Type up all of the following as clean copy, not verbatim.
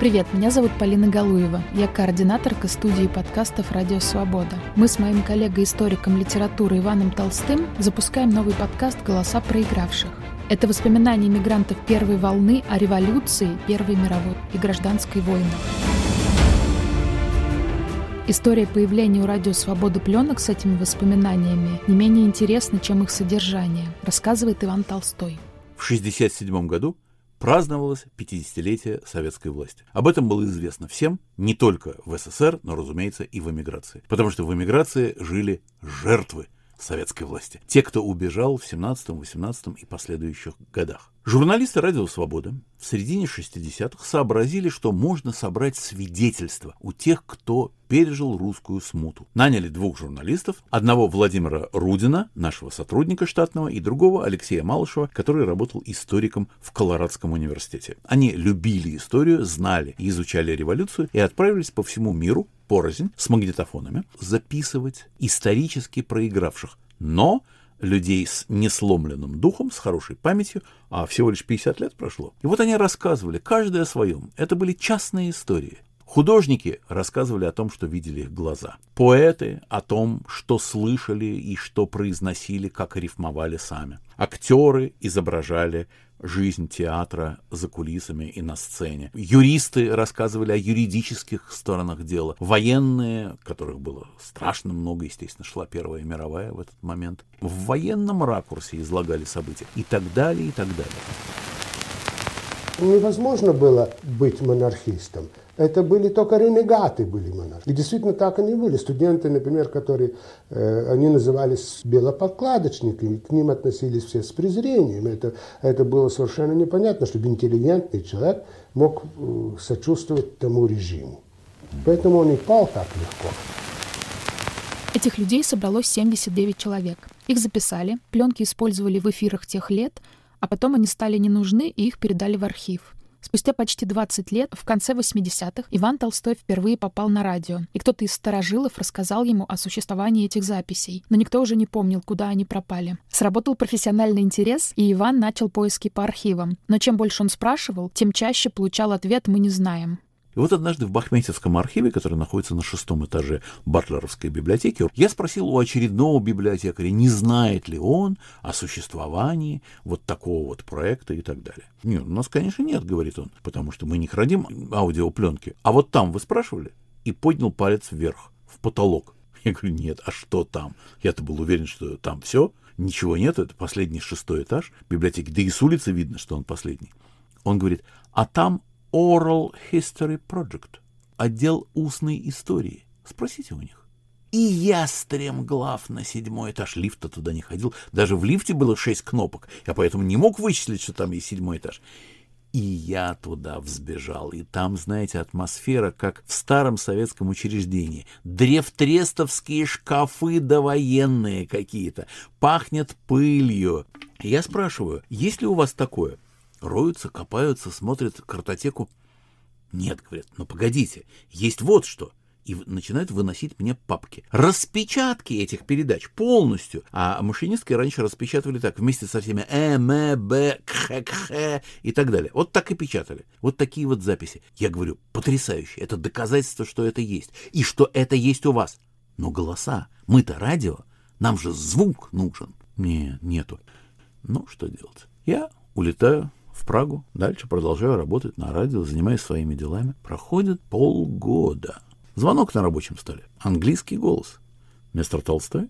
Привет, меня зовут Полина Галуева. Я координаторка студии подкастов «Радио Свобода». Мы с моим коллегой-историком литературы Иваном Толстым запускаем новый подкаст «Голоса проигравших». Это воспоминания мигрантов первой волны о революции, Первой мировой и гражданской войне. История появления у «Радио Свобода» пленок с этими воспоминаниями не менее интересна, чем их содержание, рассказывает Иван Толстой. В 1967 году праздновалось 50-летие советской власти. Об этом было известно всем, не только в СССР, но, разумеется, и в эмиграции. Потому что в эмиграции жили жертвы советской власти. Те, кто убежал в 17-м, 18-м и последующих годах. Журналисты «Радио Свобода» в середине 60-х сообразили, что можно собрать свидетельства у тех, кто пережил русскую смуту. Наняли двух журналистов, одного Владимира Рудина, нашего сотрудника штатного, и другого Алексея Малышева, который работал историком в Колорадском университете. Они любили историю, знали и изучали революцию и отправились по всему миру порознь с магнитофонами записывать исторически проигравших, но людей с несломленным духом, с хорошей памятью, а всего лишь 50 лет прошло. И вот они рассказывали, каждый о своем. Это были частные истории. Художники рассказывали о том, что видели их глаза. Поэты о том, что слышали и что произносили, как рифмовали сами. Актеры изображали жизнь театра за кулисами и на сцене. Юристы рассказывали о юридических сторонах дела. Военные, которых было страшно много, естественно, шла Первая мировая в этот момент, в военном ракурсе излагали события и так далее, и так далее. Невозможно было быть монархистом. Это были только ренегаты были монархи. И действительно так они были. Студенты, например, которые, они назывались белоподкладочники, и к ним относились все с презрением. Это было совершенно непонятно, чтобы интеллигентный человек мог сочувствовать тому режиму. Поэтому он и пал так легко. Этих людей собралось 79 человек. Их записали, пленки использовали в эфирах тех лет, а потом они стали не нужны и их передали в архив. Спустя почти 20 лет, в конце 80-х, Иван Толстой впервые попал на радио, и кто-то из старожилов рассказал ему о существовании этих записей, но никто уже не помнил, куда они пропали. Сработал профессиональный интерес, и Иван начал поиски по архивам. Но чем больше он спрашивал, тем чаще получал ответ «мы не знаем». И вот однажды в Бахметьевском архиве, который находится на 6 этаже Батлеровской библиотеки, я спросил у очередного библиотекаря, не знает ли он о существовании вот такого вот проекта и так далее. «Нет, у нас, конечно, нет», — говорит он, «потому что мы не храним аудиопленки. А вот там вы спрашивали?» И поднял палец вверх, в потолок. Я говорю, нет, а что там? Я-то был уверен, что там все, ничего нет, это последний 6 этаж библиотеки, да и с улицы видно, что он последний. Он говорит, а там Oral History Project, отдел устной истории. Спросите у них. И я стремглав на 7 этаж. Лифт-то туда не ходил. Даже в лифте было 6 кнопок. Я поэтому не мог вычислить, что там есть 7 этаж. И я туда взбежал. И там, знаете, атмосфера, как в старом советском учреждении. Древтрестовские шкафы довоенные какие-то. Пахнет пылью. Я спрашиваю, есть ли у вас такое? Роются, копаются, смотрят картотеку. Нет, говорят, ну погодите, есть вот что. И начинают выносить мне папки. Распечатки этих передач полностью. А машинистки раньше распечатывали так, вместе со всеми Б, Кх, и так далее. Вот так и печатали. Вот такие вот записи. Я говорю, потрясающе. Это доказательство, что это есть. И что это есть у вас. Но голоса. Мы-то радио. Нам же звук нужен. Не, нету. Ну, что делать? Я улетаю в Прагу, дальше продолжаю работать на радио, занимаюсь своими делами. Проходит полгода. Звонок на рабочем столе. Английский голос. Мистер Толстой?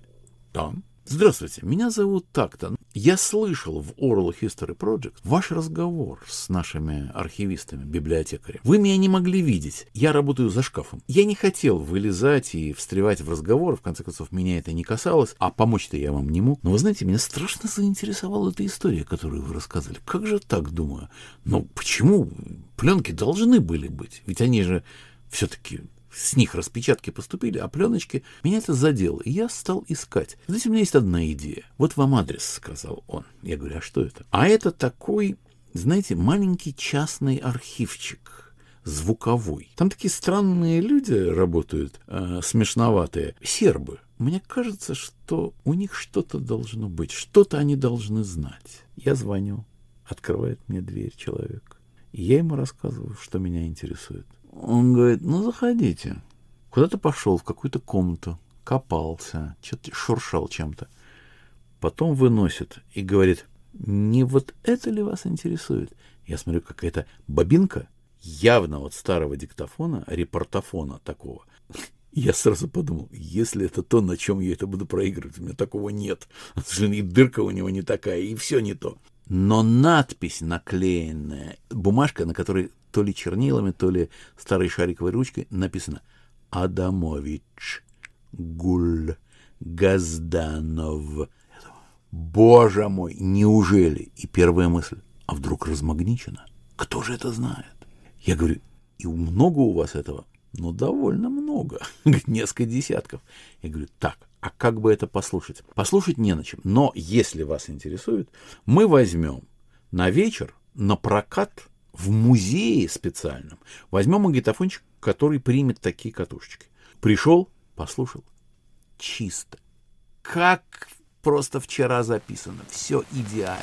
Да. Здравствуйте, меня зовут Тактан. Я слышал в Oral History Project ваш разговор с нашими архивистами, библиотекарями. Вы меня не могли видеть. Я работаю за шкафом. Я не хотел вылезать и встревать в разговор. В конце концов, меня это не касалось. А помочь-то я вам не мог. Но вы знаете, меня страшно заинтересовала эта история, которую вы рассказали. Как же так, думаю? Но почему пленки должны были быть? Ведь они же все-таки... С них распечатки поступили, а пленочки... Меня это задело, и я стал искать. Знаете, у меня есть одна идея. Вот вам адрес, сказал он. Я говорю, а что это? А это такой, знаете, маленький частный архивчик, звуковой. Там такие странные люди работают, смешноватые, сербы. Мне кажется, что у них что-то должно быть, что-то они должны знать. Я звоню, открывает мне дверь человек. И я ему рассказываю, что меня интересует. Он говорит, ну, заходите. Куда-то пошел, в какую-то комнату, копался, шуршал чем-то. Потом выносит и говорит, не вот это ли вас интересует? Я смотрю, какая-то бобинка, явно от старого диктофона, репортофона такого. Я сразу подумал, если это то, на чем я это буду проигрывать, у меня такого нет. И дырка у него не такая, и все не то. Но надпись наклеенная, бумажка, на которой то ли чернилами, то ли старой шариковой ручкой написано «Адамович Газданов». Боже мой, неужели? И первая мысль, а вдруг размагничено? Кто же это знает? Я говорю, и много у вас этого? Ну, довольно много, несколько десятков. Я говорю, так, а как бы это послушать? Послушать не на чем, но если вас интересует, мы возьмем на вечер, на прокат, в музее специальном, возьмем магнитофончик, который примет такие катушечки. Пришел, послушал, чисто, как просто вчера записано, все идеально.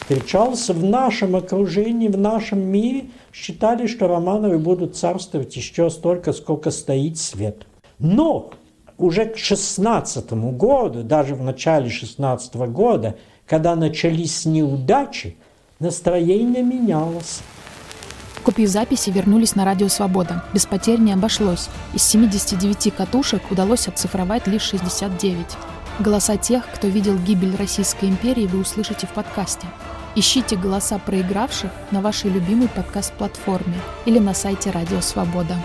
Встречался в нашем окружении, в нашем мире. Считали, что Романовы будут царствовать еще столько, сколько стоит свет. Но уже к 16 году, даже в начале 16 года, когда начались неудачи, настроение менялось. Копии записи вернулись на «Радио Свобода». Без потерь не обошлось. Из 79 катушек удалось оцифровать лишь 69. Голоса тех, кто видел гибель Российской империи, вы услышите в подкасте. Ищите «Голоса проигравших» на вашей любимой подкаст-платформе или на сайте «Радио Свобода».